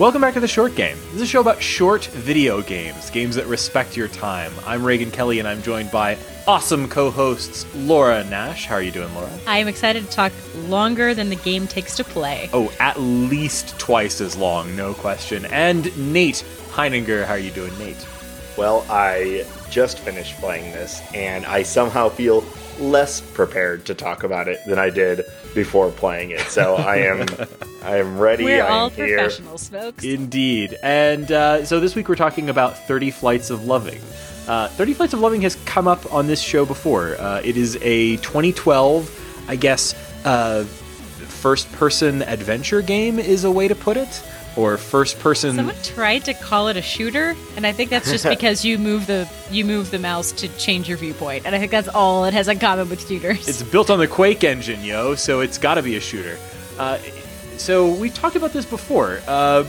Welcome back to The Short Game. This is a show about short video games, games that respect your time. I'm Reagan Kelly, and I'm joined by awesome co-hosts Laura Nash. How are you doing, Laura? I am excited to talk longer than the game takes to play. Oh, at least twice as long, no question. And Nate Heininger. How are you doing, Nate? Well, I just finished playing this, and I somehow feel less prepared to talk about it than I did before playing it. So I am ready. We're all professionals, folks. Indeed. And so this week we're talking about 30 Flights of Loving. 30 Flights of Loving has come up on this show before. It is a 2012, I guess, first-person adventure game is a way to put it. Or first-person. Someone tried to call it a shooter, and I think that's just because you move the mouse to change your viewpoint, and I think that's all it has in common with shooters. It's built on the Quake engine, yo, so it's got to be a shooter. So we've talked about this before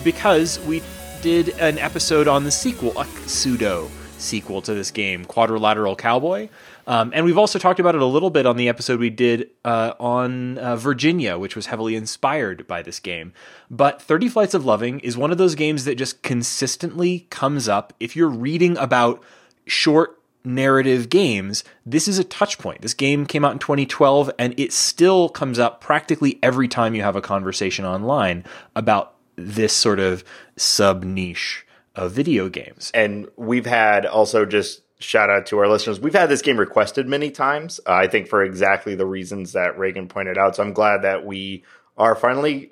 because we did an episode on the sequel, a pseudo-sequel to this game, Quadrilateral Cowboy. And we've also talked about it a little bit on the episode we did on Virginia, which was heavily inspired by this game. But 30 Flights of Loving is one of those games that just consistently comes up. If you're reading about short narrative games, this is a touch point. This game came out in 2012, and it still comes up practically every time you have a conversation online about this sort of sub-niche of video games. And we've had also just... shout out to our listeners. We've had this game requested many times, I think for exactly the reasons that Reagan pointed out. So I'm glad that we are finally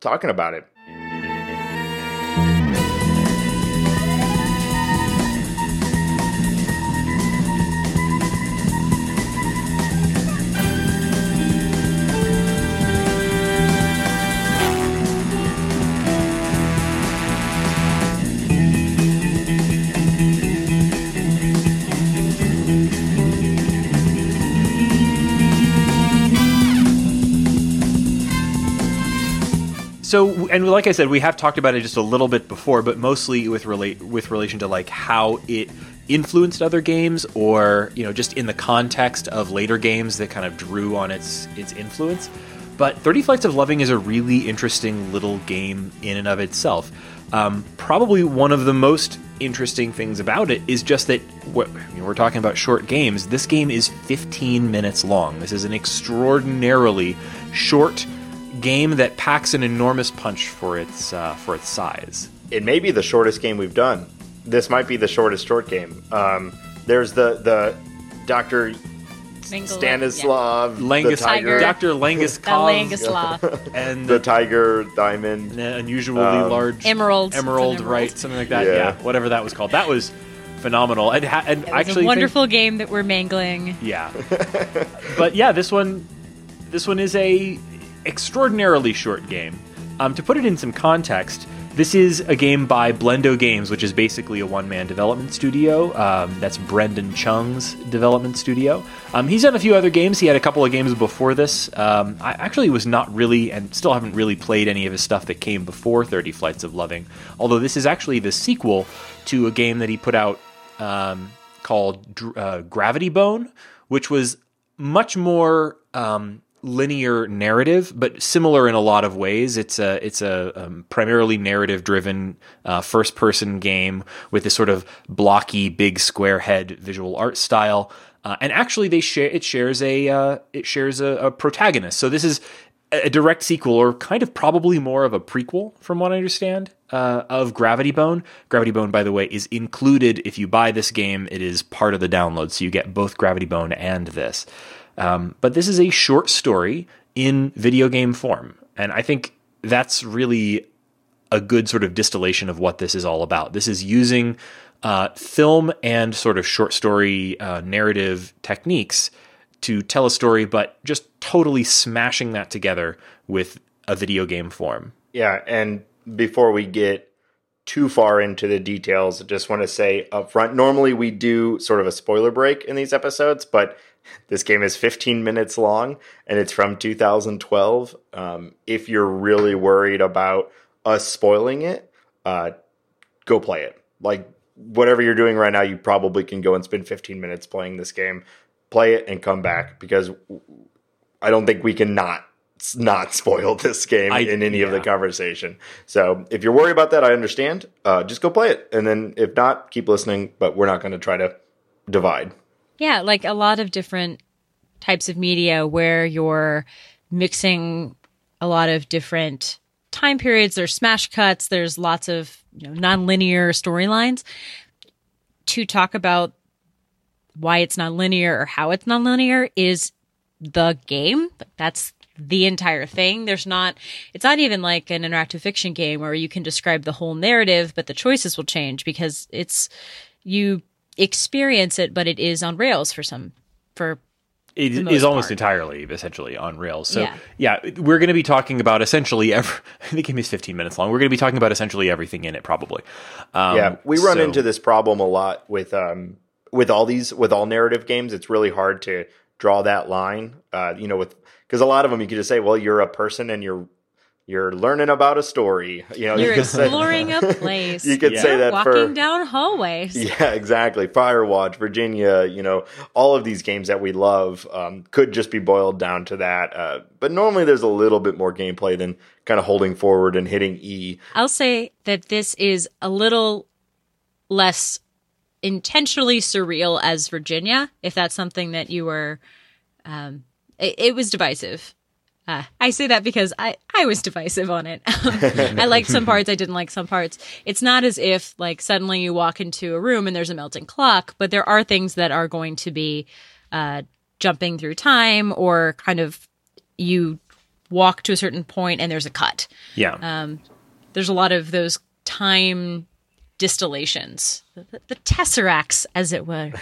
talking about it. So, and like I said, we have talked about it just a little bit before, but mostly with relation to like how it influenced other games, or you know, just in the context of later games that kind of drew on its influence. But 30 Flights of Loving is a really interesting little game in and of itself. Probably one of the most interesting things about it is just that we're talking about short games. This game is 15 minutes long. This is an extraordinarily short game that packs an enormous punch for its size. It may be the shortest game we've done. This might be the shortest short game. There's the Dr. Stanislav, the tiger. Dr. Langislav, and the tiger, diamond, an unusually large emerald, right? Something like that. Yeah, whatever that was called. That was phenomenal. And it was actually a wonderful game that we're mangling. Yeah, but yeah, this one is a extraordinarily short game. To put it in some context, this is a game by Blendo Games, which is basically a one-man development studio. That's Brendan Chung's development studio. He's done a few other games. He had a couple of games before this. I actually was not really, and still haven't really played any of his stuff that came before 30 Flights of Loving, although this is actually the sequel to a game that he put out called Gravity Bone, which was much more... linear narrative, but similar in a lot of ways. It's a primarily narrative-driven first-person game with this sort of blocky, big square head visual art style. And actually, it shares a protagonist. So this is a direct sequel, or kind of probably more of a prequel, from what I understand, of Gravity Bone. Gravity Bone, by the way, is included if you buy this game. It is part of the download, so you get both Gravity Bone and this. But this is a short story in video game form. And I think that's really a good sort of distillation of what this is all about. This is using film and sort of short story narrative techniques to tell a story, but just totally smashing that together with a video game form. Yeah, and before we get too far into the details, I just want to say up front, normally we do sort of a spoiler break in these episodes, but... this game is 15 minutes long, and it's from 2012. If you're really worried about us spoiling it, go play it. Like, whatever you're doing right now, you probably can go and spend 15 minutes playing this game. Play it and come back, because I don't think we can not not spoiled this game in any of the conversation. So if you're worried about that, I understand. Just go play it. And then if not, keep listening. But we're not going to try to divide. Yeah, like a lot of different types of media where you're mixing a lot of different time periods. There's smash cuts. There's lots of nonlinear storylines. To talk about why it's nonlinear or how it's nonlinear is the game. That's the entire thing. There's not, it's not even like an interactive fiction game where you can describe the whole narrative, but the choices will change because it's, you experience it, but it is on rails for some, for it is almost entirely essentially on rails. So yeah, we're going to be talking about essentially the game is 15 minutes long. We're going to be talking about essentially everything in it probably. We run into this problem a lot with all narrative games. It's really hard to draw that line, because a lot of them you can just say, well, you're a person and you're learning about a story. You're exploring a place. You could say that walking down hallways. Yeah, exactly. Firewatch, Virginia, all of these games that we love could just be boiled down to that. But normally there's a little bit more gameplay than kind of holding forward and hitting E. I'll say that this is a little less intentionally surreal as Virginia, if that's something that you were... It was divisive. I say that because I was divisive on it. I liked some parts. I didn't like some parts. It's not as if like suddenly you walk into a room and there's a melting clock, but there are things that are going to be jumping through time or kind of you walk to a certain point and there's a cut. Yeah. There's a lot of those time distillations, the tesseracts, as it were.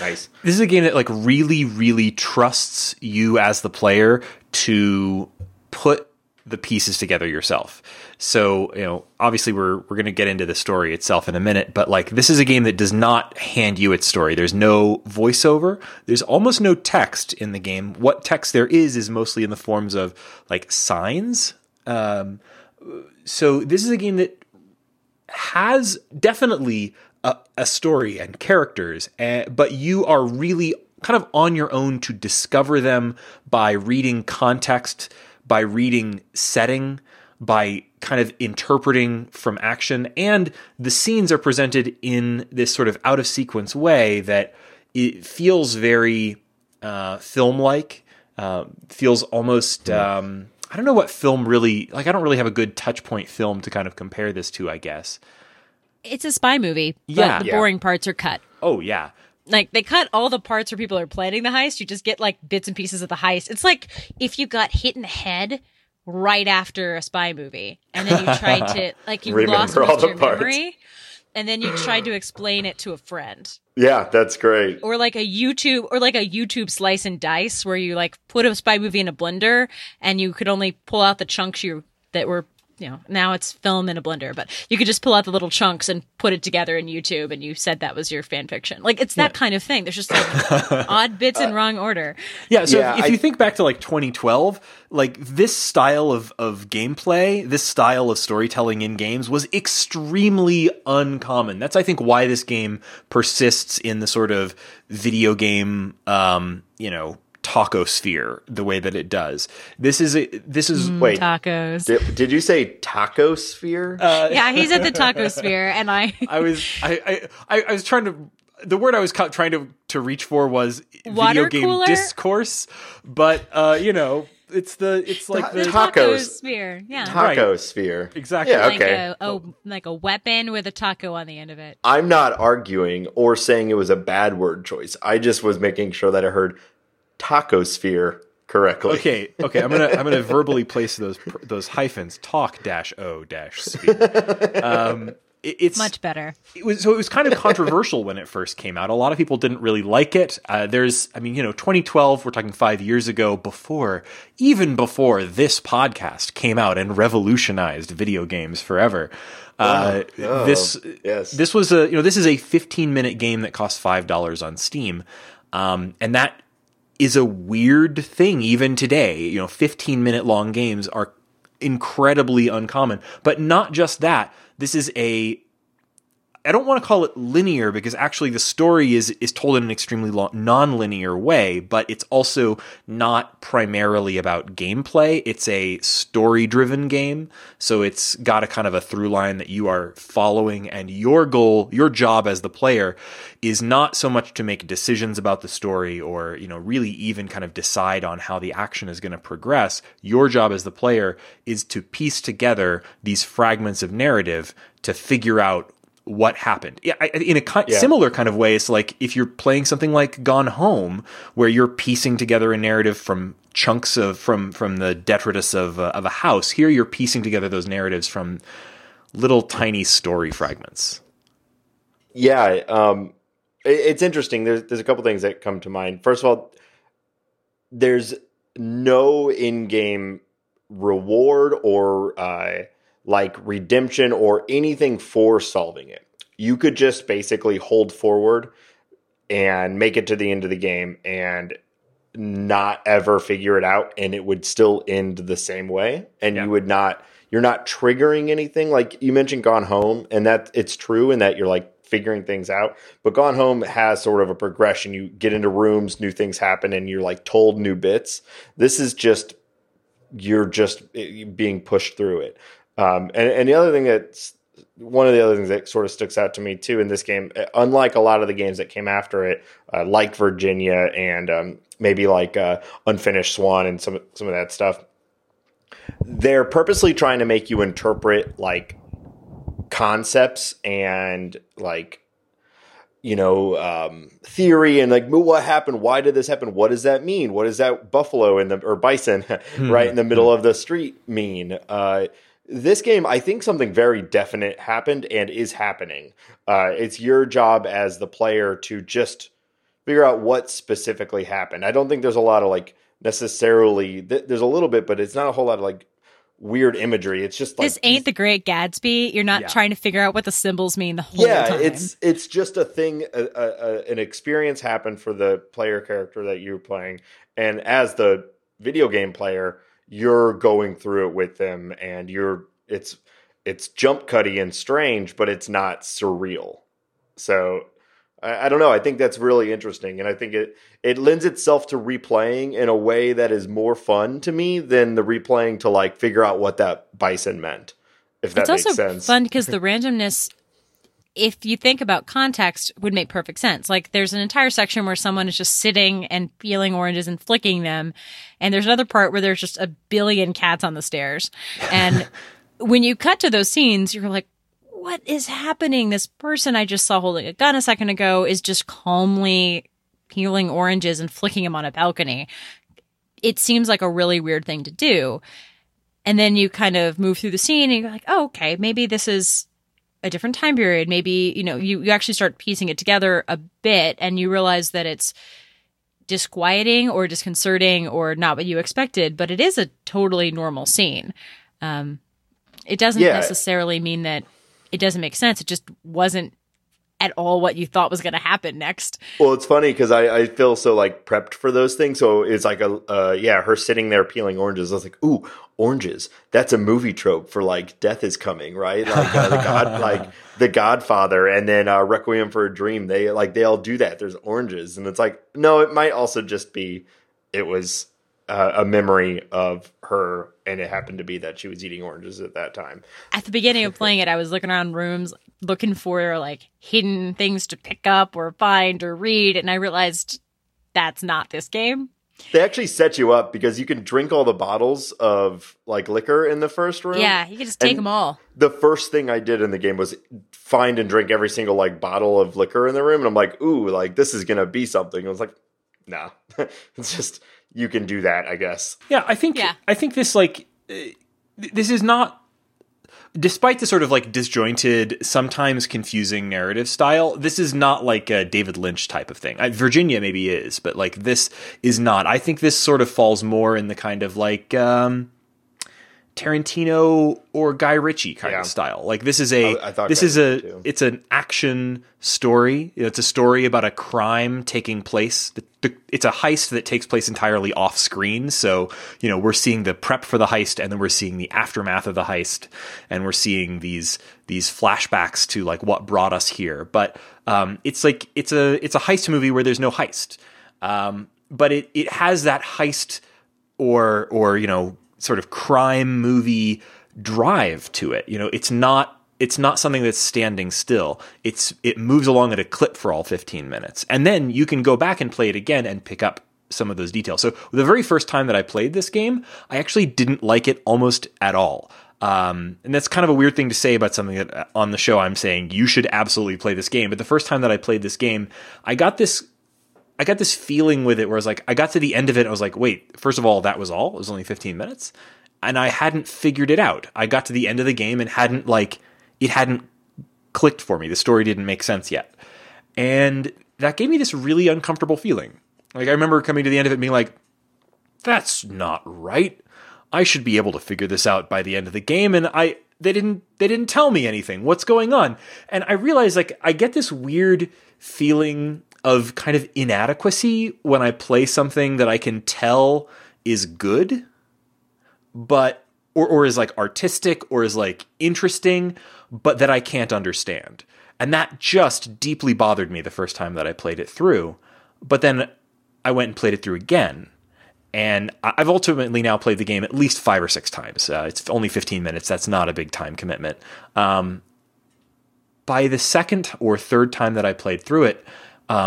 Nice. This is a game that like really, really trusts you as the player to put the pieces together yourself. So, obviously we're going to get into the story itself in a minute, but like this is a game that does not hand you its story. There's no voiceover. There's almost no text in the game. What text there is mostly in the forms of like signs. So this is a game that has definitely a story and characters, but you are really kind of on your own to discover them by reading context, by reading setting, by kind of interpreting from action. And the scenes are presented in this sort of out of sequence way that it feels very film-like, feels almost... I don't know what film really, I don't really have a good touch point film to kind of compare this to, I guess. It's a spy movie, but the boring parts are cut. Oh, yeah. Like, they cut all the parts where people are planning the heist. You just get, bits and pieces of the heist. It's like if you got hit in the head right after a spy movie, and then you tried to, you lost all the parts. Memory, and then you tried to explain it to a friend. Yeah, that's great. Or a YouTube slice and dice where you put a spy movie in a blender and you could only pull out the chunks that were, now it's film in a blender, but you could just pull out the little chunks and put it together in YouTube and you said that was your fan fiction. It's that kind of thing. There's just odd bits in wrong order. Yeah, so if you think back to 2012, this style of gameplay, this style of storytelling in games was extremely uncommon. That's, I think, why this game persists in the sort of video game, taco sphere the way that it does. Wait, tacos. Did you say taco sphere? Yeah, he's at the taco sphere, and I was trying to. The word I was trying to reach for was water video cooler? Game discourse, but it's the taco sphere. Yeah, taco sphere. Exactly. Yeah, okay. Like a weapon with a taco on the end of it. I'm not arguing or saying it was a bad word choice. I just was making sure that I heard tacosphere correctly. Okay. I'm gonna verbally place those hyphens. Talk-o-sphere. It's much better. It was kind of controversial when it first came out. A lot of people didn't really like it. 2012. We're talking 5 years ago, even before this podcast came out and revolutionized video games forever. This was this is a 15-minute game that costs $5 on Steam, and that is a weird thing even today. 15-minute long games are incredibly uncommon. But not just that. This is a I don't want to call it linear, because actually the story is told in an extremely non-linear way, but it's also not primarily about gameplay. It's a story-driven game, so it's got a kind of a through line that you are following, and your goal, your job as the player, is not so much to make decisions about the story or, you know, really even kind of decide on how the action is going to progress. Your job as the player is to piece together these fragments of narrative to figure out what happened. Yeah, in a similar kind of way, it's like if you're playing something like Gone Home, where you're piecing together a narrative from chunks of from the detritus of a house. Here, you're piecing together those narratives from little tiny story fragments. Yeah, it's interesting. There's a couple things that come to mind. First of all, there's no in-game reward or like redemption or anything for solving it. You could just basically hold forward and make it to the end of the game and not ever figure it out, and it would still end the same way. And you would not, you're not triggering anything. Like you mentioned Gone Home, and that it's true in that you're like figuring things out, but Gone Home has sort of a progression. You get into rooms, new things happen, and you're like told new bits. This is just, you're just being pushed through it. And the other thing that's one of the other things that sort of sticks out to me too in this game, unlike a lot of the games that came after it, like Virginia and maybe like Unfinished Swan and some of that stuff, they're purposely trying to make you interpret like concepts and like, you know, theory and like, what happened? Why did this happen? What does that mean? What does that buffalo or bison right in the middle of the street mean? This game, I think something very definite happened and is happening. It's your job as the player to just figure out what specifically happened. I don't think there's a lot of like necessarily, there's a little bit, but it's not a whole lot of like weird imagery. It's just like, this ain't The Great Gatsby. You're not trying to figure out what the symbols mean the whole time. Yeah, it's just a thing, an experience happened for the player character that you're playing. And as the video game player, you're going through it with them, and it's jump cutty and strange, but it's not surreal. So I don't know. I think that's really interesting. And I think it lends itself to replaying in a way that is more fun to me than the replaying to like figure out what that bison meant. If that makes sense. It's also fun because the randomness, if you think about context, would make perfect sense. Like there's an entire section where someone is just sitting and peeling oranges and flicking them. And there's another part where there's just a billion cats on the stairs. And when you cut to those scenes, you're like, what is happening? This person I just saw holding a gun a second ago is just calmly peeling oranges and flicking them on a balcony. It seems like a really weird thing to do. And then you kind of move through the scene and you're like, oh, okay, maybe this is a different time period. Maybe, you know, you actually start piecing it together a bit and you realize that it's disquieting or disconcerting or not what you expected, but it is a totally normal scene. It doesn't necessarily mean that it doesn't make sense. It just wasn't at all what you thought was going to happen next. Well, it's funny because I feel so like prepped for those things. So it's like her sitting there peeling oranges. I was like, ooh, oranges. That's a movie trope for like death is coming, right? Like The Godfather, and then Requiem for a Dream. They all do that. There's oranges, and it's like no, it might also just be it was a memory of her, and it happened to be that she was eating oranges at that time. At the beginning of playing it, I was looking around rooms, looking for like hidden things to pick up or find or read. And I realized that's not this game. They actually set you up because you can drink all the bottles of like liquor in the first room. Yeah, you can just take them all. The first thing I did in the game was find and drink every single like bottle of liquor in the room. And I'm like, ooh, like this is going to be something. I was like, nah, it's just, you can do that, I guess. Yeah, I think this like, this is not, despite the sort of like disjointed, sometimes confusing narrative style, this is not like a David Lynch type of thing. Virginia maybe is, but like this is not. I think this sort of falls more in the kind of like Tarantino or Guy Ritchie kind of style. Like this is it's an action story. It's a story about a crime taking place. It's a heist that takes place entirely off screen. So, you know, we're seeing the prep for the heist, and then we're seeing the aftermath of the heist, and we're seeing these flashbacks to like what brought us here. But it's a heist movie where there's no heist. But it has that heist or you know, sort of crime movie drive to it. You know, it's not something that's standing still. It moves along at a clip for all 15 minutes. And then you can go back and play it again and pick up some of those details. So the very first time that I played this game, I actually didn't like it almost at all. And that's kind of a weird thing to say about something that on the show I'm saying you should absolutely play this game. But the first time that I played this game, I got this feeling with it where I was like, I got to the end of it. And I was like, wait, first of all, that was all. It was only 15 minutes. And I hadn't figured it out. I got to the end of the game and it hadn't clicked for me. The story didn't make sense yet. And that gave me this really uncomfortable feeling. Like I remember coming to the end of it and being like, that's not right. I should be able to figure this out by the end of the game. And they didn't tell me anything. What's going on? And I realized like, I get this weird feeling of kind of inadequacy when I play something that I can tell is good, but or is like artistic or is like interesting, but that I can't understand. And that just deeply bothered me the first time that I played it through. But then I went and played it through again. And I've ultimately now played the game at least 5 or 6 times. It's only 15 minutes. That's not a big time commitment. By the second or third time that I played through it, you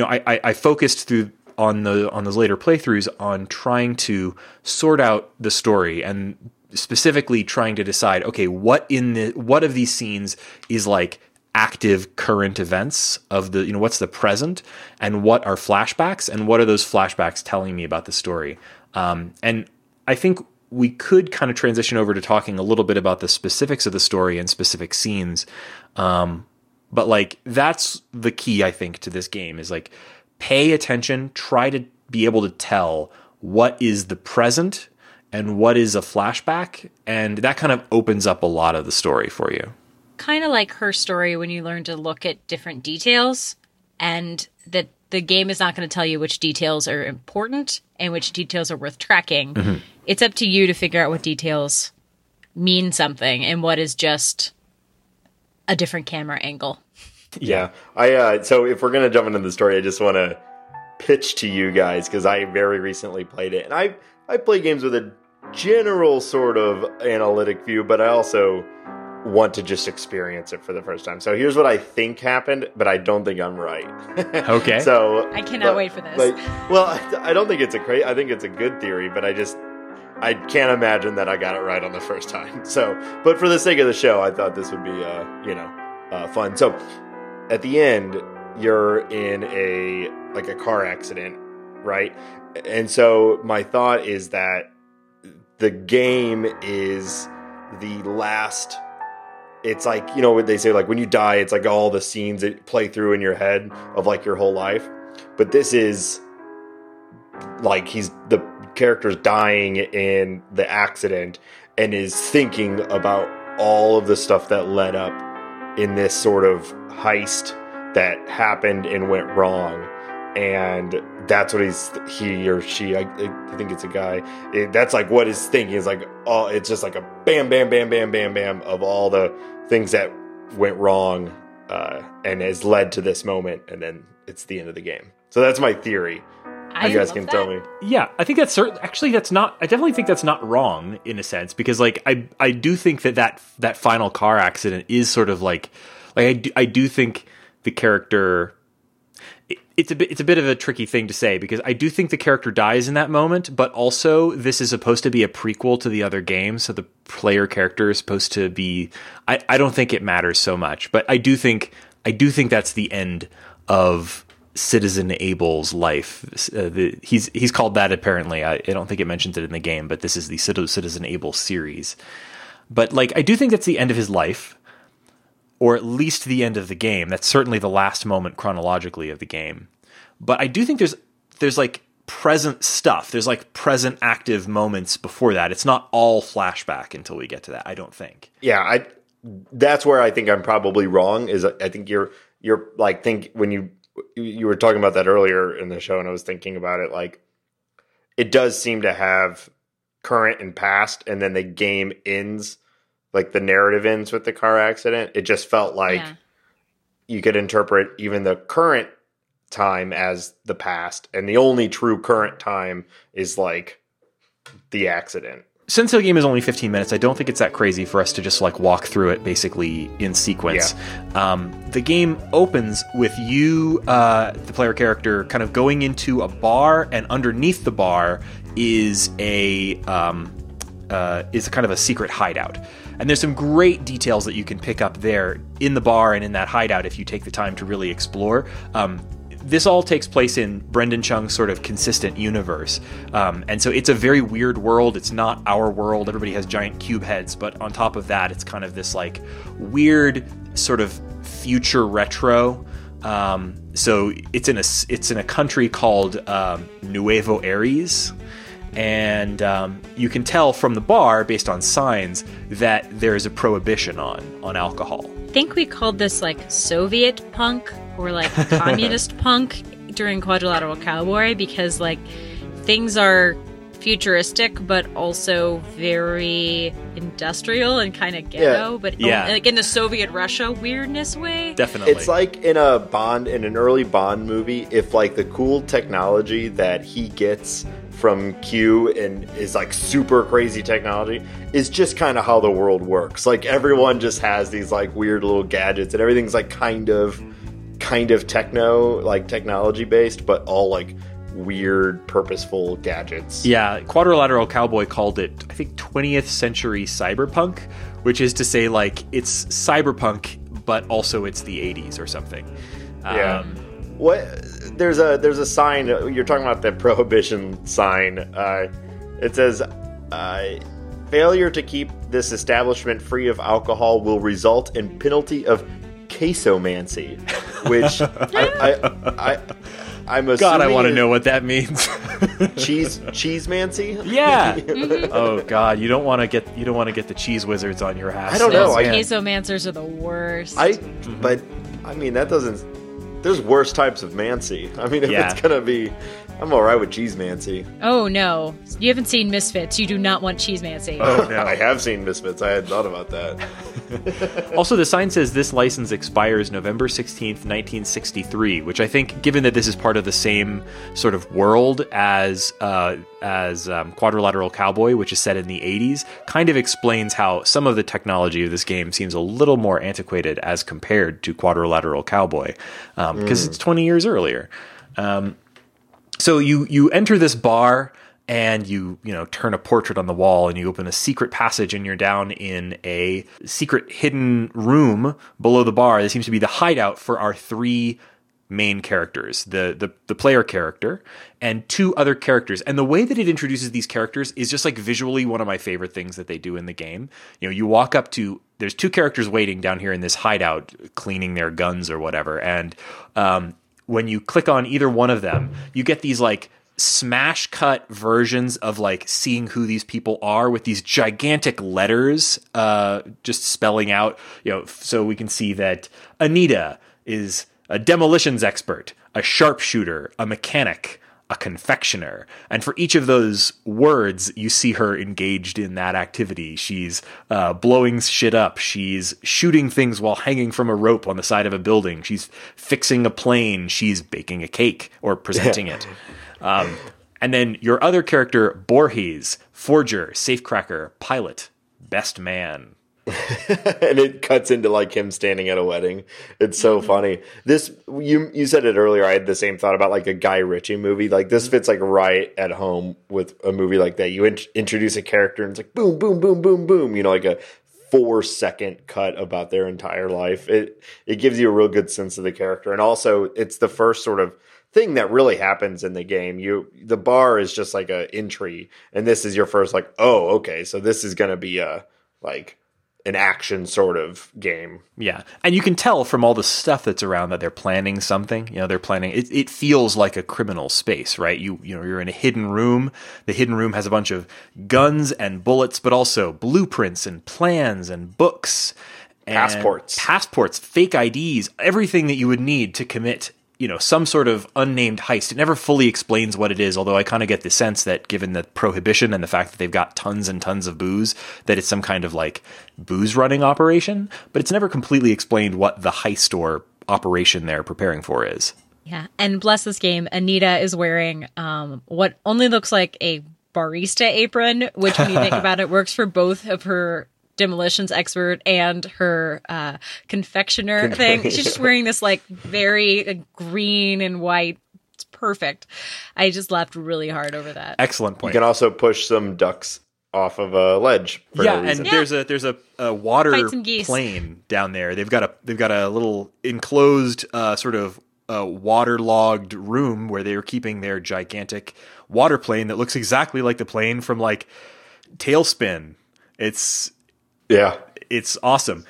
know, I focused through on those later playthroughs on trying to sort out the story and specifically trying to decide, okay, what of these scenes is like active current events of the, you know, what's the present and what are flashbacks and what are those flashbacks telling me about the story? And I think we could kind of transition over to talking a little bit about the specifics of the story and specific scenes, but like, that's the key, I think, to this game is like, pay attention, try to be able to tell what is the present and what is a flashback. And that kind of opens up a lot of the story for you. Kind of like her story when you learn to look at different details and that the game is not going to tell you which details are important and which details are worth tracking. Mm-hmm. It's up to you to figure out what details mean something and what is just a different camera angle. Yeah. So if we're going to jump into the story, I just want to pitch to you guys because I very recently played it. And I play games with a general sort of analytic view, but I also want to just experience it for the first time. So here's what I think happened, but I don't think I'm right. Okay. So I cannot wait for this. I don't think it's I think it's a good theory, but I can't imagine that I got it right on the first time. So, but for the sake of the show, I thought this would be, fun. So at the end, you're in a car accident, right? And so my thought is that the game is the last, it's like, you know what they say, like when you die, it's like all the scenes that play through in your head of like your whole life. But this is like, the character's dying in the accident and is thinking about all of the stuff that led up in this sort of heist that happened and went wrong. And that's what he or she, I think it's a guy. That's like what he's thinking is like, oh, it's just like a bam, bam, bam, bam, bam, bam of all the things that went wrong and has led to this moment. And then it's the end of the game. So that's my theory. You guys can tell me. Yeah, I think that's I definitely think that's not wrong in a sense because like I do think that final car accident is sort of like I do think the character. It's a bit of a tricky thing to say because I do think the character dies in that moment, but also this is supposed to be a prequel to the other game, so the player character is supposed to be. I don't think it matters so much, but I do think that's the end of Citizen Abel's life. He's called that apparently. I don't think it mentions it in the game, but this is the Citizen Abel series. But like, I do think that's the end of his life, or at least the end of the game. That's certainly the last moment chronologically of the game. But I do think there's like present stuff. There's like present active moments before that. It's not all flashback until we get to that, I don't think. Yeah, that's where I think I'm probably wrong. Is I think you're like, think when you were talking about that earlier in the show, and I was thinking about it, like it does seem to have current and past, and then the game ends, like the narrative ends with the car accident. It just felt like you could interpret even the current time as the past, and the only true current time is like the accident. Since the game is only 15 minutes, I don't think it's that crazy for us to just like walk through it basically in sequence. Yeah. The game opens with you, the player character, kind of going into a bar, and underneath the bar is kind of a secret hideout. And there's some great details that you can pick up there in the bar and in that hideout if you take the time to really explore. This all takes place in Brendan Chung's sort of consistent universe. And so it's a very weird world. It's not our world. Everybody has giant cube heads. But on top of that, it's kind of this like weird sort of future retro. So it's in a country called Nuevo Aries. And you can tell from the bar, based on signs, that there is a prohibition on alcohol. I think we called this like Soviet punk or like communist punk during Quadrilateral Cowboy, because like things are futuristic but also very industrial and kind of ghetto, like in the Soviet Russia weirdness way. Definitely. It's like in an early Bond movie, if like the cool technology that he gets from Q and is like super crazy technology is just kind of how the world works. Like everyone just has these like weird little gadgets, and everything's like kind of techno, like technology based, but all like weird purposeful gadgets. Yeah, Quadrilateral Cowboy called it, I think, 20th century cyberpunk, which is to say like it's cyberpunk but also it's the 80s or something. Yeah. There's a sign. You're talking about the prohibition sign. It says, failure to keep this establishment free of alcohol will result in penalty of caseomancy, which I'm assuming. God, I want to know what that means. Cheesemancy? Yeah. Mm-hmm. Oh God, you don't want to get the cheese wizards on your ass. I don't know. Caseomancers are the worst. But I mean, that doesn't. There's worse types of mancy. I mean, it's going to be... I'm all right with cheese mancy. Oh, no. You haven't seen Misfits. You do not want cheese mancy. Oh, no. I have seen Misfits. I hadn't thought about that. Also, the sign says this license expires November 16th, 1963, which I think, given that this is part of the same sort of world as Quadrilateral Cowboy, which is set in the 80s, kind of explains how some of the technology of this game seems a little more antiquated as compared to Quadrilateral Cowboy, because it's 20 years earlier. So you enter this bar, and you turn a portrait on the wall, and you open a secret passage, and you're down in a secret hidden room below the bar that seems to be the hideout for our three main characters, the player character and two other characters. And the way that it introduces these characters is just like visually one of my favorite things that they do in the game. You know, you walk up to, there's two characters waiting down here in this hideout, cleaning their guns or whatever. And, when you click on either one of them, you get these like smash cut versions of like seeing who these people are with these gigantic letters, just spelling out, so we can see that Anita is a demolitions expert, a sharpshooter, a mechanic, a confectioner. And for each of those words, you see her engaged in that activity. She's blowing shit up. She's shooting things while hanging from a rope on the side of a building. She's fixing a plane. She's baking a cake or presenting it. And then your other character, Borges, forger, safecracker, pilot, best man. And it cuts into like him standing at a wedding. It's so funny. This you said it earlier. I had the same thought about like a Guy Ritchie movie. Like this fits like right at home with a movie like that. You introduce a character and it's like boom, boom, boom, boom, boom. You know, like a 4-second cut about their entire life. It gives you a real good sense of the character, and also it's the first sort of thing that really happens in the game. The bar is just like a entry, and this is your first like, oh, okay, so this is gonna be a like an action sort of game. Yeah. And you can tell from all the stuff that's around that they're planning something. You know, they're planning it feels like a criminal space, right? You know, you're in a hidden room. The hidden room has a bunch of guns and bullets, but also blueprints and plans and books and passports, fake IDs, everything that you would need to commit, you know, some sort of unnamed heist. It never fully explains what it is, although I kind of get the sense that given the prohibition and the fact that they've got tons and tons of booze, that it's some kind of like booze running operation, but it's never completely explained what the heist or operation they're preparing for is. Yeah. And bless this game, Anita is wearing what only looks like a barista apron, which when you think about it works for both of her demolitions expert and her confectioner thing. She's just wearing this like very green and white. It's perfect. I just laughed really hard over that. Excellent point. You can also push some ducks off of a ledge. For no reason. There's a water plane down there. They've got a little enclosed sort of waterlogged room where they are keeping their gigantic water plane that looks exactly like the plane from like Tailspin. It's awesome.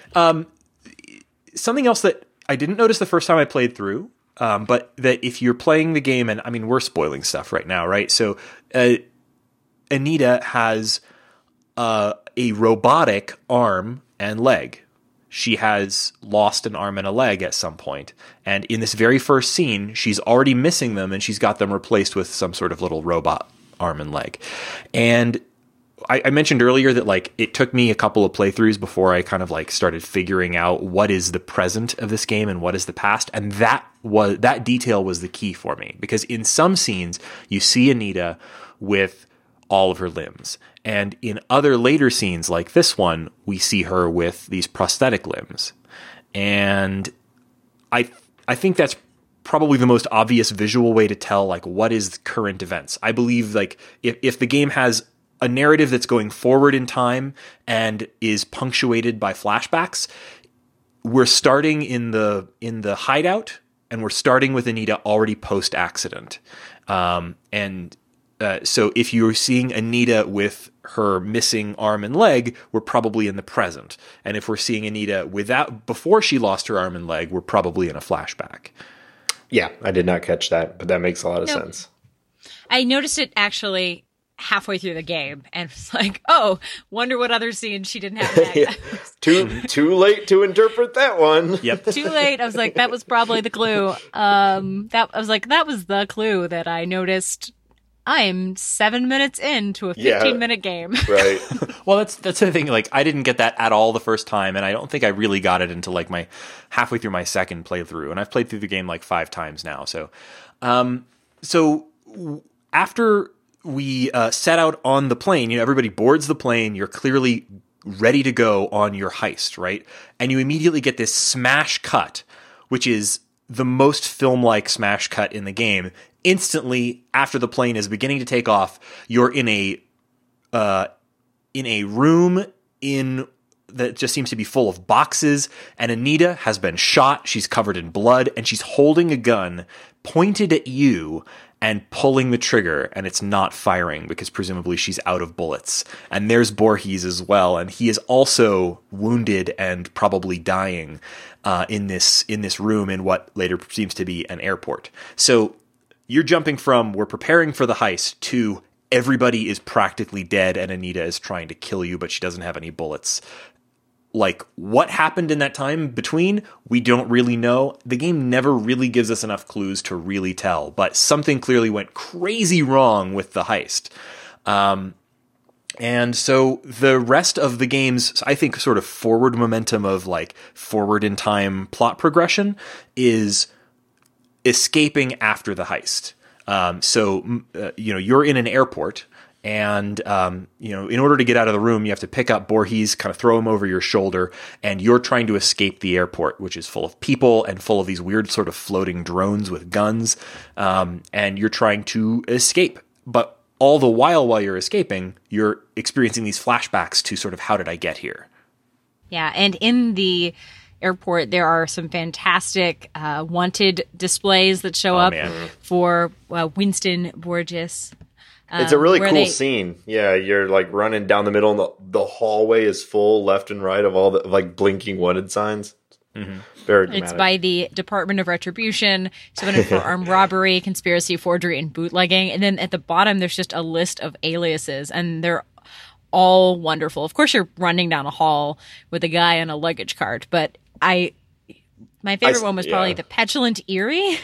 Something else that I didn't notice the first time I played through, but that if you're playing the game, and I mean, we're spoiling stuff right now, right? So Anita has a robotic arm and leg. She has lost an arm and a leg at some point. And in this very first scene, she's already missing them, and she's got them replaced with some sort of little robot arm and leg. And I mentioned earlier that like it took me a couple of playthroughs before I kind of like started figuring out what is the present of this game and what is the past. And that detail was the key for me, because in some scenes you see Anita with all of her limbs. And in other later scenes like this one, we see her with these prosthetic limbs. And I think that's probably the most obvious visual way to tell like what is the current events. I believe like if the game has a narrative that's going forward in time and is punctuated by flashbacks, we're starting in the hideout, and we're starting with Anita already post accident. So if you're seeing Anita with her missing arm and leg, we're probably in the present. And if we're seeing Anita before she lost her arm and leg, we're probably in a flashback. Yeah. I did not catch that, but that makes a lot of sense. I noticed it actually halfway through the game, and it's like, oh, wonder what other scene she didn't have that. Yeah. Too late to interpret that one. Yep. Too late. I was like, that was probably the clue. That was the clue that I noticed. I'm 7 minutes into a 15-minute game. Right. Well, that's the thing. Like, I didn't get that at all the first time, and I don't think I really got it until like my halfway through my second playthrough. And I've played through the game like 5 times now. So, after we set out on the plane, you know, everybody boards the plane. You're clearly ready to go on your heist, right? And you immediately get this smash cut, which is the most film-like smash cut in the game. Instantly after the plane is beginning to take off, you're in a room that just seems to be full of boxes, and Anita has been shot. She's covered in blood, and she's holding a gun pointed at you and pulling the trigger, and it's not firing because presumably she's out of bullets. And there's Borges as well, and he is also wounded and probably dying in this room in what later seems to be an airport. So you're jumping from we're preparing for the heist to everybody is practically dead and Anita is trying to kill you, but she doesn't have any bullets. Like, what happened in that time between, we don't really know. The game never really gives us enough clues to really tell, but something clearly went crazy wrong with the heist. And so the rest of the game's, I think, sort of forward momentum of, like, forward in time plot progression is escaping after the heist. You know, you're in an airport. And, you know, in order to get out of the room, you have to pick up Borges, kind of throw him over your shoulder, and you're trying to escape the airport, which is full of people and full of these weird sort of floating drones with guns. And you're trying to escape. But all the while you're escaping, you're experiencing these flashbacks to sort of, how did I get here? Yeah. And in the airport, there are some fantastic wanted displays that show up for Winston Borges. It's a really cool scene. Yeah, you're like running down the middle, and the hallway is full left and right of all the like blinking wanted signs. Mm-hmm. Very dramatic. It's by the Department of Retribution, submitted for armed robbery, conspiracy, forgery, and bootlegging. And then at the bottom, there's just a list of aliases, and they're all wonderful. Of course, you're running down a hall with a guy on a luggage cart, but my favorite one was probably the Petulant Eerie.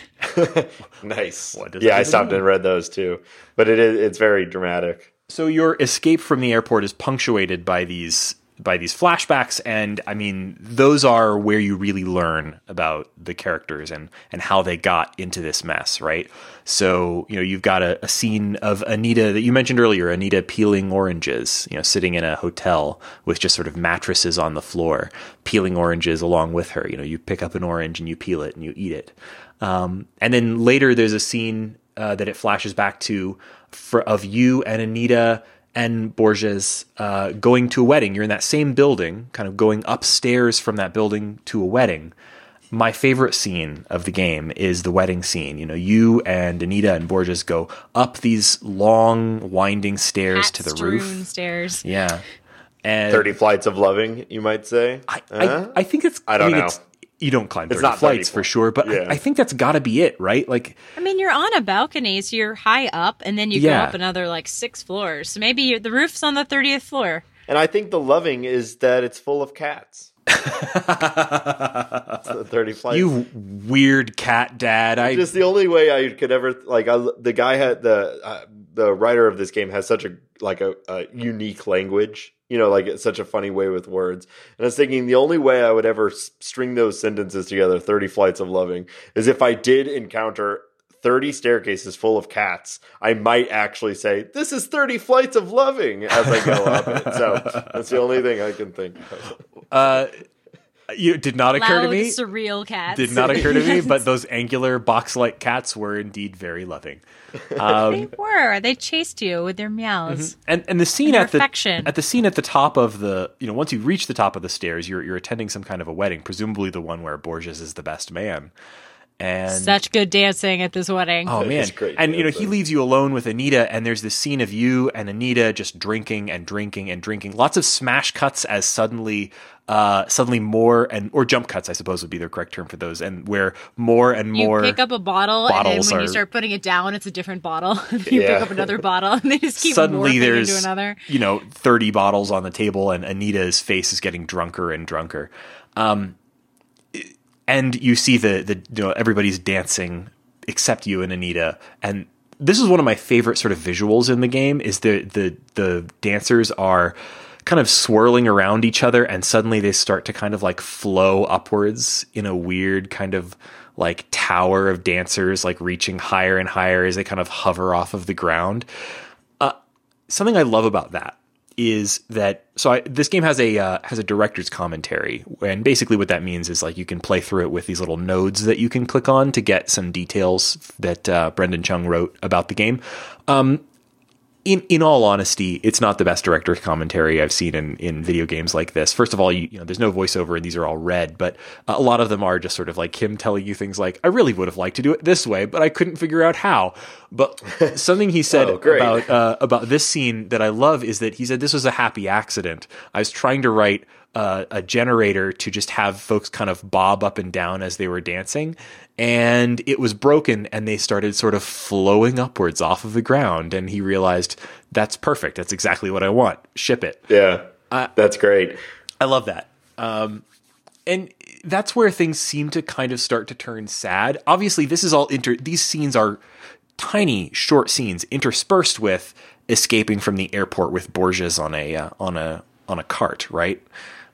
Nice. Yeah, I stopped and read those too, but it's very dramatic. So your escape from the airport is punctuated by these flashbacks, and I mean those are where you really learn about the characters and how they got into this mess, right? So, you know, you've got a scene of Anita that you mentioned earlier, Anita peeling oranges, you know, sitting in a hotel with just sort of mattresses on the floor, peeling oranges along with her. You know, you pick up an orange and you peel it and you eat it. And then later there's a scene that it flashes back to of you and Anita and Borges going to a wedding. You're in that same building, kind of going upstairs from that building to a wedding. My favorite scene of the game is the wedding scene. You know, you and Anita and Borges go up these long, winding stairs to the roof. Stairs. Yeah. And 30 Flights of Loving, you might say. I think it's... I don't know. You don't climb 30 flights for sure, but yeah. I think that's got to be it, right? Like, I mean, you're on a balcony, so you're high up, and then you go up another like 6 floors. So maybe the roof's on the 30th floor. And I think the loving is that it's full of cats. So 30 flights. You weird cat dad. Just the only way I could ever like. The guy had the writer of this game has such a unique language. You know, like it's such a funny way with words. And I was thinking the only way I would ever string those sentences together, 30 Flights of Loving, is if I did encounter 30 staircases full of cats, I might actually say, this is 30 Flights of Loving as I go up it. So that's the only thing I can think of. You did not occur to me. Surreal cats. Did not occur to me, but those angular box-like cats were indeed very loving. They were. They chased you with their meows. Mm-hmm. And the scene at the top of the, you know, once you reach the top of the stairs, you're attending some kind of a wedding, presumably the one where Borges is the best man. And such good dancing at this wedding. Oh man. Great and dancing. You know, he leaves you alone with Anita, and there's this scene of you and Anita just drinking and drinking and drinking. Lots of smash cuts as suddenly more or jump cuts, I suppose would be the correct term for those, and where more and more. You pick up a bottle and then when you start putting it down, it's a different bottle. You pick up another bottle and they just keep morphing into another. You know, 30 bottles on the table and Anita's face is getting drunker and drunker. And you see the you know, everybody's dancing except you and Anita. And this is one of my favorite sort of visuals in the game is the dancers are kind of swirling around each other, and suddenly they start to kind of like flow upwards in a weird kind of like tower of dancers, like reaching higher and higher as they kind of hover off of the ground. Something I love about that is that this game has a director's commentary, and basically what that means is like you can play through it with these little nodes that you can click on to get some details that Brendan Chung wrote about the game. In all honesty, it's not the best director's commentary I've seen in video games like this. First of all, you know, there's no voiceover and these are all read, but a lot of them are just sort of like him telling you things like, I really would have liked to do it this way, but I couldn't figure out how. But something he said about this scene that I love is that he said, this was a happy accident. I was trying to write a generator to just have folks kind of bob up and down as they were dancing, and it was broken and they started sort of flowing upwards off of the ground, and he realized that's perfect. That's exactly what I want. Ship it. Yeah. That's great. I love that. And that's where things seem to kind of start to turn sad. Obviously this is all these scenes are tiny short scenes interspersed with escaping from the airport with Borges on a cart, right?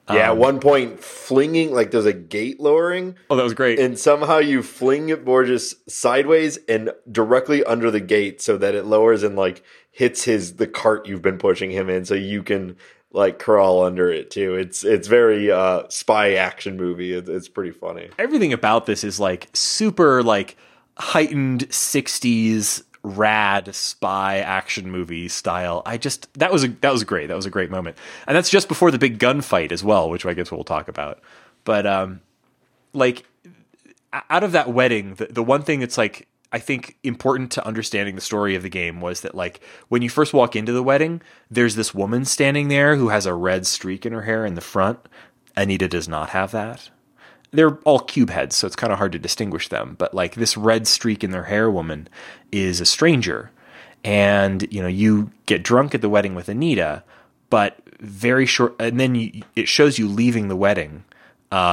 Yeah, at one point, flinging, like there's a gate lowering. Oh, that was great. And somehow you fling Borges sideways and directly under the gate so that it lowers and like hits the cart you've been pushing him in, so you can like crawl under it too. It's very spy action movie. It's pretty funny. Everything about this is like super like heightened 60s rad spy action movie style. That was great. That was a great moment. And that's just before the big gunfight as well, which I guess we'll talk about. But like out of that wedding, the one thing that's like, I think important to understanding the story of the game was that, like, when you first walk into the wedding, there's this woman standing there who has a red streak in her hair in the front. Anita does not have that. They're all cube heads, so it's kind of hard to distinguish them. But, like, this red streak in their hair woman is a stranger. And, you know, you get drunk at the wedding with Anita, but very short. And then it shows you leaving the wedding,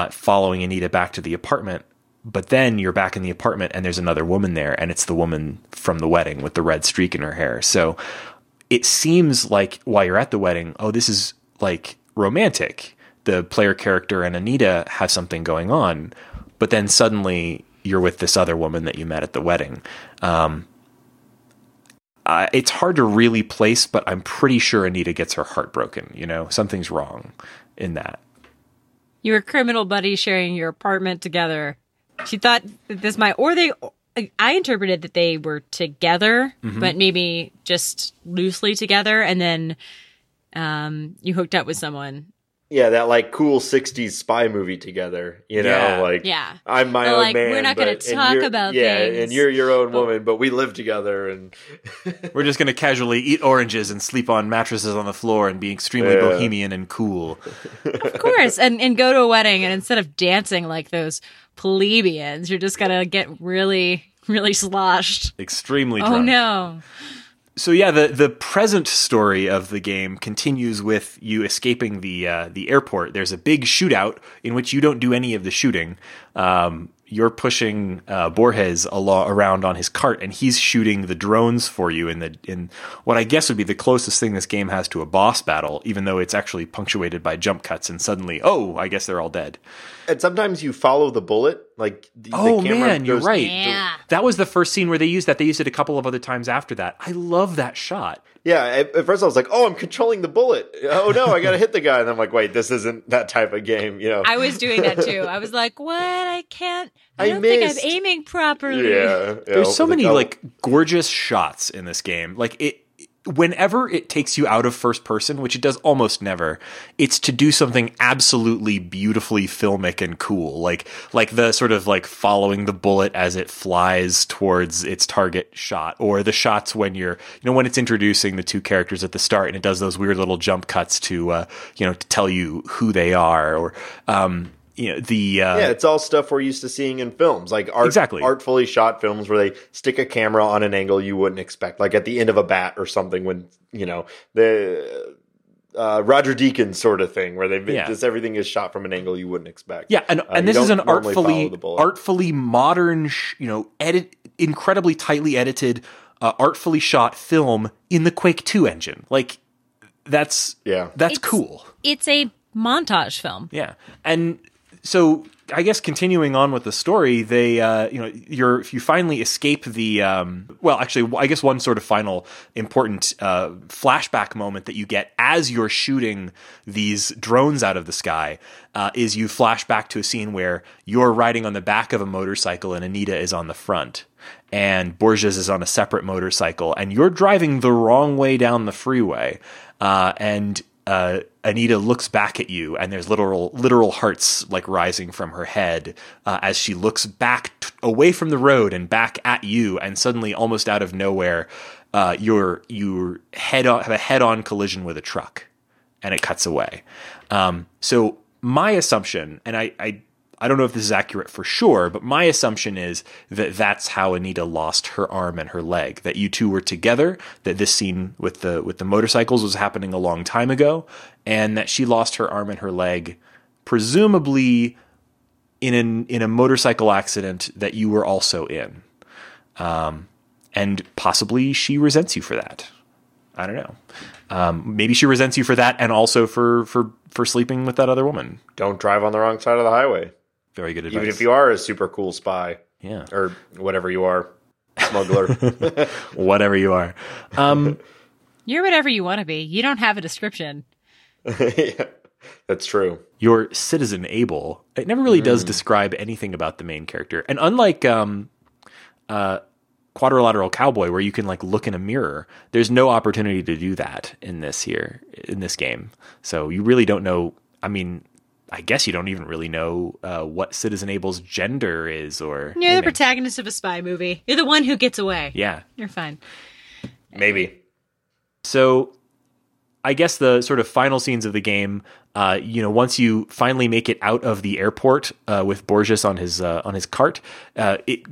following Anita back to the apartment. But then you're back in the apartment and there's another woman there, and it's the woman from the wedding with the red streak in her hair. So it seems like while you're at the wedding, oh, this is like romantic. The player character and Anita have something going on, but then suddenly you're with this other woman that you met at the wedding. It's hard to really place, but I'm pretty sure Anita gets her heart broken. You know, something's wrong in that. Your criminal buddy sharing your apartment together. She thought that this might, or they, I interpreted that they were together, mm-hmm. but maybe just loosely together. And then you hooked up with someone. Yeah, that like cool 60s spy movie together, you know, yeah. like yeah. I'm my but, own like, man. We're not going to talk about things. Yeah, and you're your own woman, but we live together. And we're just going to casually eat oranges and sleep on mattresses on the floor and be extremely bohemian and cool. Of course, and go to a wedding, and instead of dancing like those plebeians, you're just going to get really, really sloshed. Extremely drunk. Oh, no. So yeah, the present story of the game continues with you escaping the airport. There's a big shootout in which you don't do any of the shooting. You're pushing Borges around on his cart, and he's shooting the drones for you in what I guess would be the closest thing this game has to a boss battle, even though it's actually punctuated by jump cuts and suddenly, oh, I guess they're all dead. And sometimes you follow the bullet. Like the camera man, you're right. Yeah. That was the first scene where they used that. They used it a couple of other times after that. I love that shot. Yeah. At first I was like, oh, I'm controlling the bullet. Oh no, I got to hit the guy. And I'm like, wait, this isn't that type of game. You know, I was doing that too. I was like, what? I can't, I don't think I'm aiming properly. Yeah. There's so many like gorgeous shots in this game. Like whenever it takes you out of first person, which it does almost never, it's to do something absolutely beautifully filmic and cool. Like the sort of like following the bullet as it flies towards its target shot, or the shots when you're, you know, when it's introducing the two characters at the start and it does those weird little jump cuts to, you know, to tell you who they are, or, you know, yeah, it's all stuff we're used to seeing in films, like artfully shot films where they stick a camera on an angle you wouldn't expect, like at the end of a bat or something, when, you know, the Roger Deakins sort of thing, where they've just everything is shot from an angle you wouldn't expect. Yeah, and this is an artfully modern, you know, incredibly tightly edited, artfully shot film in the Quake 2 engine. Like that's cool. It's a montage film. Yeah, and. So I guess continuing on with the story, they, you know, you finally escape the, well, actually, I guess one sort of final important flashback moment that you get as you're shooting these drones out of the sky is you flash back to a scene where you're riding on the back of a motorcycle and Anita is on the front, and Borges is on a separate motorcycle, and you're driving the wrong way down the freeway, and Anita looks back at you, and there's literal hearts like rising from her head as she looks back away from the road and back at you. And suddenly, almost out of nowhere, you're have a head-on collision with a truck, and it cuts away. So my assumption, and I don't know if this is accurate for sure, but my assumption is that that's how Anita lost her arm and her leg, that you two were together, that this scene with the motorcycles was happening a long time ago, and that she lost her arm and her leg, presumably in a motorcycle accident that you were also in. And possibly she resents you for that. I don't know. Maybe she resents you for that, and also for sleeping with that other woman. Don't drive on the wrong side of the highway. Very good advice. Even if you are a super cool spy. Yeah. Or whatever you are. Smuggler. Whatever you are. You're whatever you want to be. You don't have a description. Yeah, that's true. You're Citizen Abel. It never really does describe anything about the main character. And unlike Quadrilateral Cowboy, where you can like look in a mirror, there's no opportunity to do that in this game. So you really don't know. I mean, I guess you don't even really know what Citizen Abel's gender is, or you're the protagonist of a spy movie. You're the one who gets away. Yeah, you're fine. Maybe. So, I guess the sort of final scenes of the game, once you finally make it out of the airport with Borges on his cart,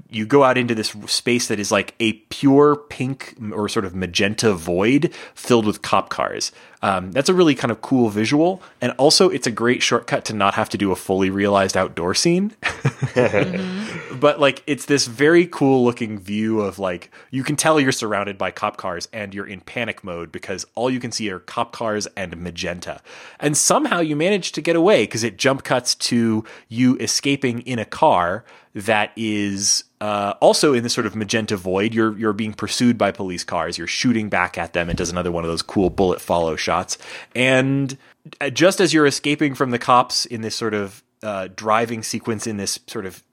you go out into this space that is like a pure pink or sort of magenta void filled with cop cars. That's a really kind of cool visual. And also it's a great shortcut to not have to do a fully realized outdoor scene. Mm-hmm. But like, it's this very cool looking view of like, you can tell you're surrounded by cop cars and you're in panic mode because all you can see are cop cars and magenta. And somehow you manage to get away because it jump cuts to you escaping in a car that is also in this sort of magenta void. You're being pursued by police cars. You're shooting back at them. It does another one of those cool bullet follow shots. And just as you're escaping from the cops in this sort of driving sequence in this sort of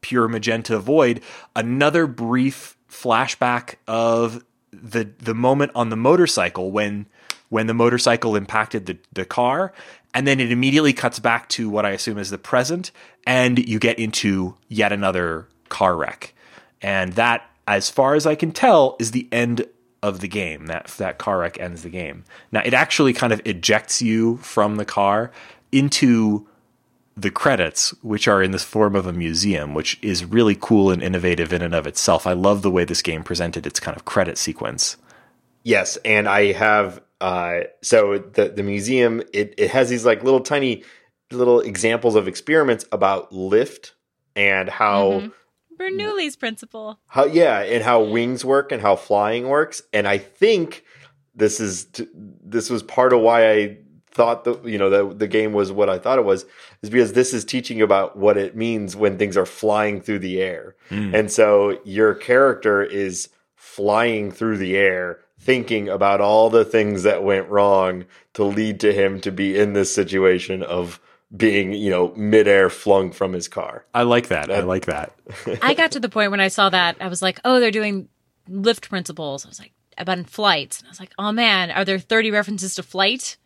pure magenta void, another brief flashback of the moment on the motorcycle when the motorcycle impacted the car. And then it immediately cuts back to what I assume is the present, and you get into yet another car wreck. And that, as far as I can tell, is the end of the game. That car wreck ends the game. Now, it actually kind of ejects you from the car into the credits, which are in the form of a museum, which is really cool and innovative in and of itself. I love the way this game presented its kind of credit sequence. Yes, and I have... so the museum, it has these like little tiny little examples of experiments about lift and how Bernoulli's principle, how wings work and how flying works. And I think this was part of why I thought that, the game was what I thought it was, is because this is teaching you about what it means when things are flying through the air. Mm. And so your character is flying through the air, thinking about all the things that went wrong to lead to him to be in this situation of being, midair flung from his car. I like that. I got to the point when I saw that, I was like, oh, they're doing lift principles. I was like, about flights. And I was like, oh man, are there 30 references to flight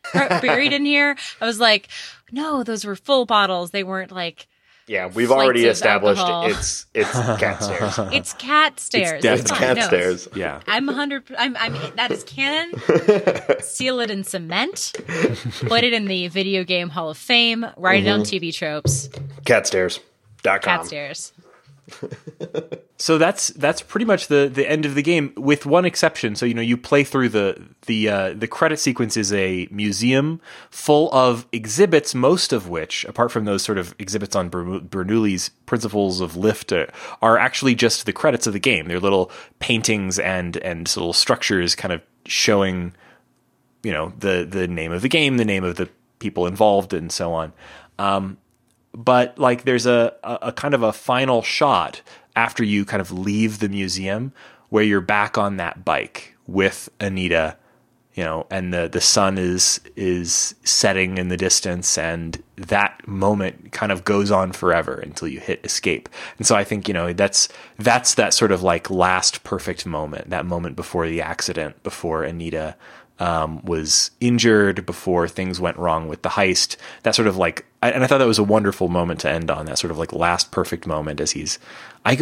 buried in here? I was like, no, those were full bottles. They weren't like... Yeah, we've already established it's cat stairs. It's cat stairs. It's cat stairs. Yeah, I'm 100. I'm that is canon. Seal it in cement. Put it in the video game Hall of Fame. Write it on TV tropes. Catstairs.com. Cat stairs. So that's pretty much the end of the game, with one exception. So you play through the credit sequence is a museum full of exhibits, most of which, apart from those sort of exhibits on Bernoulli's principles of lift, are actually just the credits of the game. They're little paintings and little structures, kind of showing the name of the game, the name of the people involved, and so on. But like, there's a kind of a final shot after you kind of leave the museum where you're back on that bike with Anita, and the sun is setting in the distance, and that moment kind of goes on forever until you hit escape. And so I think, that's that sort of like last perfect moment, that moment before the accident, before Anita was injured, before things went wrong with the heist. That sort of like, and I thought that was a wonderful moment to end on, that sort of like last perfect moment as I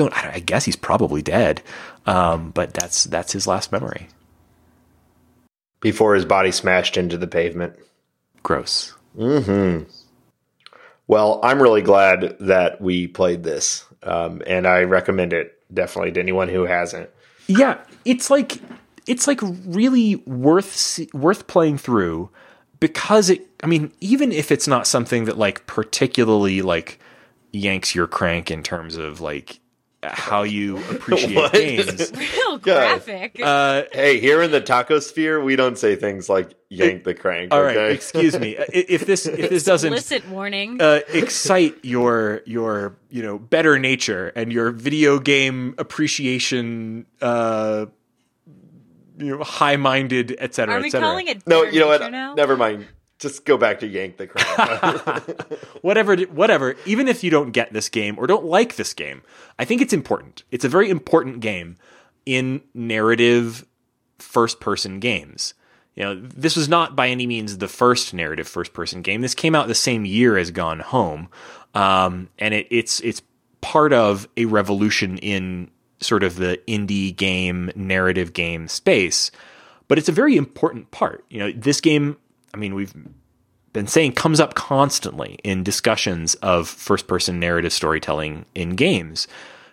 guess he's probably dead. But that's his last memory. Before his body smashed into the pavement. Gross. Mm-hmm. Well, I'm really glad that we played this. And I recommend it definitely to anyone who hasn't. Yeah. It's like really worth playing through, because even if it's not something that like particularly like yanks your crank in terms of like how you appreciate games. Real graphic. Hey, here in the taco sphere, we don't say things like yank the crank. All right, excuse me. If this doesn't explicit warning excite your better nature and your video game appreciation, high-minded, et cetera, et cetera. Are we calling it? No, you know what? Now? Never mind. Just go back to yank the crap. Whatever. Even if you don't get this game or don't like this game, I think it's important. It's a very important game in narrative first-person games. You know, this was not by any means the first narrative first-person game. This came out the same year as Gone Home, and it's part of a revolution in sort of the indie game, narrative game space. But it's a very important part. You know, this game, I mean, we've been saying comes up constantly in discussions of first-person narrative storytelling in games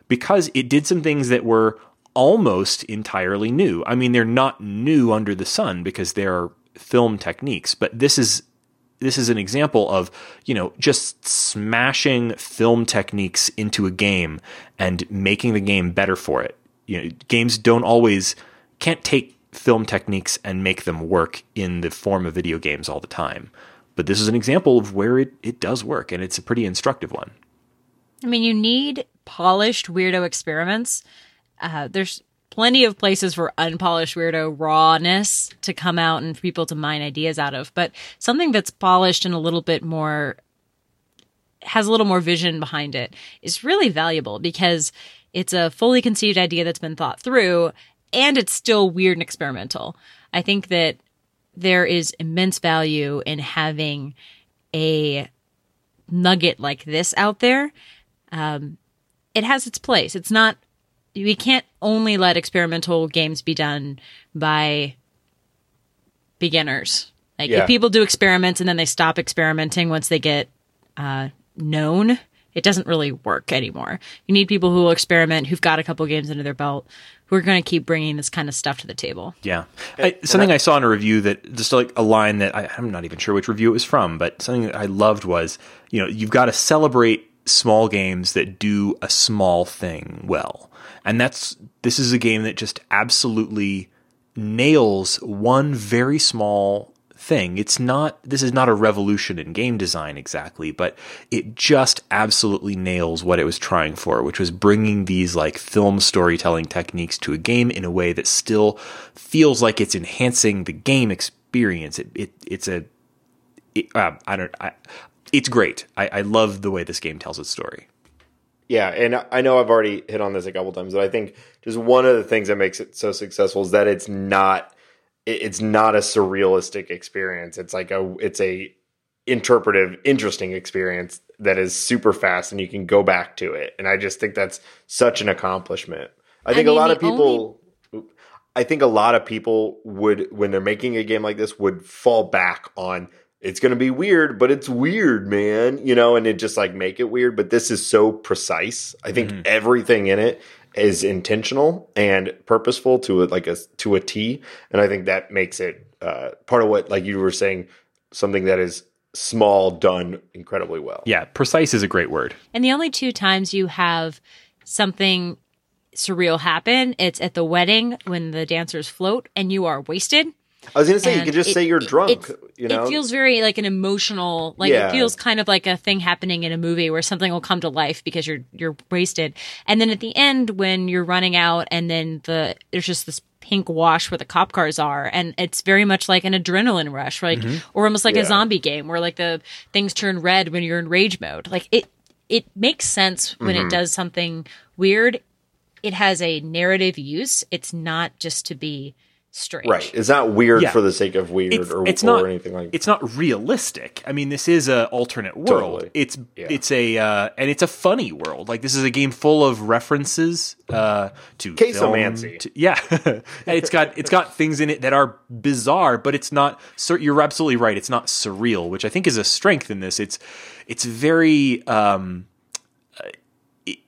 because it did some things that were almost entirely new. I mean, they're not new under the sun because they're film techniques, but this is an example of, you know, just smashing film techniques into a game and making the game better for it. You know, games can't take film techniques and make them work in the form of video games all the time. But this is an example of where it does work, and it's a pretty instructive one. I mean, you need polished weirdo experiments. There's plenty of places for unpolished weirdo rawness to come out and for people to mine ideas out of. But something that's polished and has a little more vision behind it is really valuable because it's a fully conceived idea that's been thought through and it's still weird and experimental. I think that there is immense value in having a nugget like this out there. It has its place. It's not... We can't only let experimental games be done by beginners. Like, if people do experiments and then they stop experimenting once they get known, it doesn't really work anymore. You need people who will experiment, who've got a couple games under their belt, who are going to keep bringing this kind of stuff to the table. Yeah. Something I saw in a review that just like a line that I'm not even sure which review it was from, but something that I loved was, you know, you've got to celebrate small games that do a small thing well. And this is a game that just absolutely nails one very small thing. This is not a revolution in game design exactly, but it just absolutely nails what it was trying for, which was bringing these like film storytelling techniques to a game in a way that still feels like it's enhancing the game experience. It's great. I love the way this game tells its story. Yeah, and I know I've already hit on this a couple times, but I think just one of the things that makes it so successful is that it's not a surrealistic experience. It's like it's a interpretive, interesting experience that is super fast, and you can go back to it. And I just think that's such an accomplishment. I think a lot of people would, when they're making a game like this, would fall back on. It's going to be weird, but it's weird, man, you know, and it just like make it weird. But this is so precise. I think everything in it is intentional and purposeful to a T. And I think that makes it part of what, like you were saying, something that is small done incredibly well. Yeah. Precise is a great word. And the only two times you have something surreal happen, it's at the wedding when the dancers float and you are wasted. I was going to say, you could just say you're drunk. You know? It feels very like an emotional, it feels kind of like a thing happening in a movie where something will come to life because you're wasted. And then at the end when you're running out and then there's just this pink wash where the cop cars are. And it's very much like an adrenaline rush, like or almost like a zombie game where like the things turn red when you're in rage mode. Like it makes sense when it does something weird. It has a narrative use. It's not just to be strange. Right. It's not weird for the sake of weird or anything like that. It's not realistic. I mean, this is an alternate world. Totally. And it's a funny world. Like, this is a game full of references to Caseomancy. It's got things in it that are bizarre, but it's not, you're absolutely right. It's not surreal, which I think is a strength in this. It's very,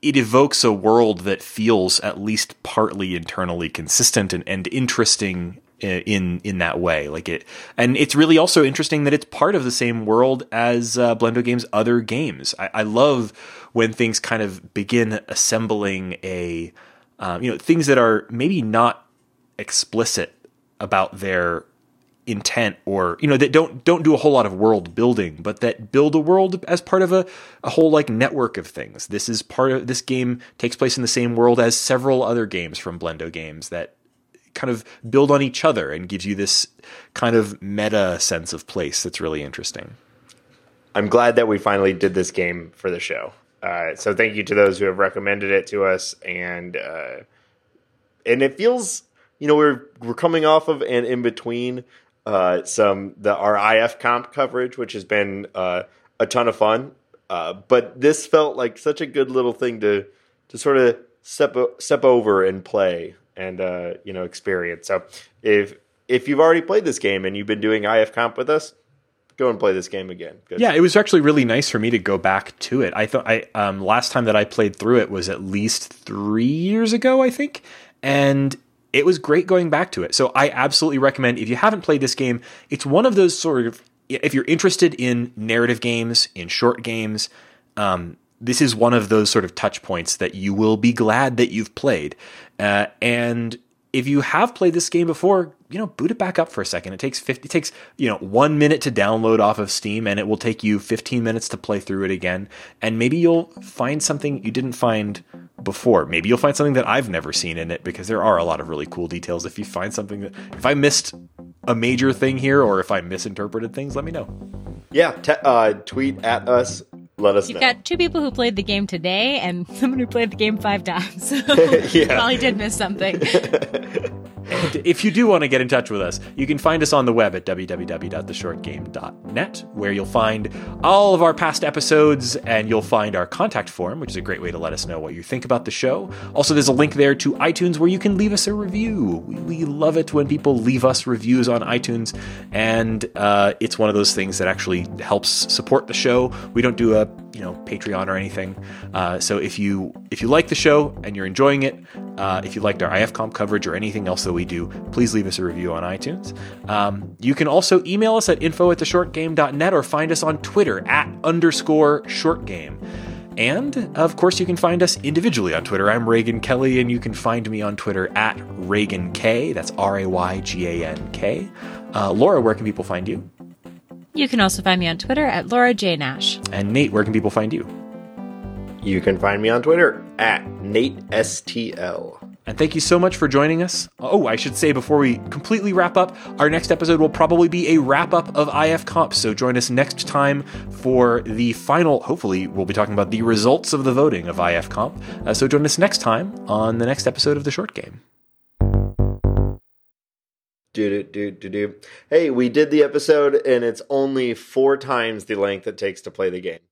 it evokes a world that feels at least partly internally consistent and interesting in that way. And it's really also interesting that it's part of the same world as Blendo Games' other games. I love when things kind of begin assembling things that are maybe not explicit about their intent or, you know, that don't do a whole lot of world building, but that build a world as part of a whole like network of things. This game takes place in the same world as several other games from Blendo Games that kind of build on each other and gives you this kind of meta sense of place. That's really interesting. I'm glad that we finally did this game for the show. So thank you to those who have recommended it to us. And it feels, you know, we're coming off of an in between our IF Comp coverage, which has been a ton of fun. But this felt like such a good little thing to sort of step over and play and experience. So if you've already played this game and you've been doing IF Comp with us, go and play this game again. Good. Yeah, it was actually really nice for me to go back to it. I thought last time that I played through it was at least 3 years ago, I think, and it was great going back to it. So I absolutely recommend, if you haven't played this game, it's one of those sort of, if you're interested in narrative games, in short games, this is one of those sort of touch points that you will be glad that you've played. And if you have played this game before, boot it back up for a second. It takes 1 minute to download off of Steam, and it will take you 15 minutes to play through it again. And maybe you'll find something you didn't find before. Maybe you'll find something that I've never seen in it, because there are a lot of really cool details. If you find something that, if I missed a major thing here, or if I misinterpreted things, let me know. Yeah. Tweet at us. Let us know. You've got two people who played the game today and someone who played the game 5 times. So yeah. Probably did miss something. And if you do want to get in touch with us, you can find us on the web at www.theshortgame.net, where you'll find all of our past episodes, and you'll find our contact form, which is a great way to let us know what you think about the show. Also, there's a link there to iTunes where you can leave us a review. We love it when people leave us reviews on iTunes, and it's one of those things that actually helps support the show. We don't do a Patreon or anything. So if you like the show and you're enjoying it, if you liked our IF Comp coverage or anything else that we do, please leave us a review on iTunes. You can also email us at info@theshortgame.net, or find us on Twitter @_shortgame. And of course, you can find us individually on Twitter. I'm Reagan Kelly, and you can find me on Twitter @ReaganK. That's RAYGANK. Laura, where can people find you? You can also find me on Twitter @LauraJNash. And Nate, where can people find you? You can find me on Twitter @NateSTL. And thank you so much for joining us. Oh, I should say before we completely wrap up, our next episode will probably be a wrap-up of IF Comp, so join us next time for the final, hopefully we'll be talking about the results of the voting of IF Comp. So join us next time on the next episode of The Short Game. Hey, we did the episode, and it's only 4 times the length it takes to play the game.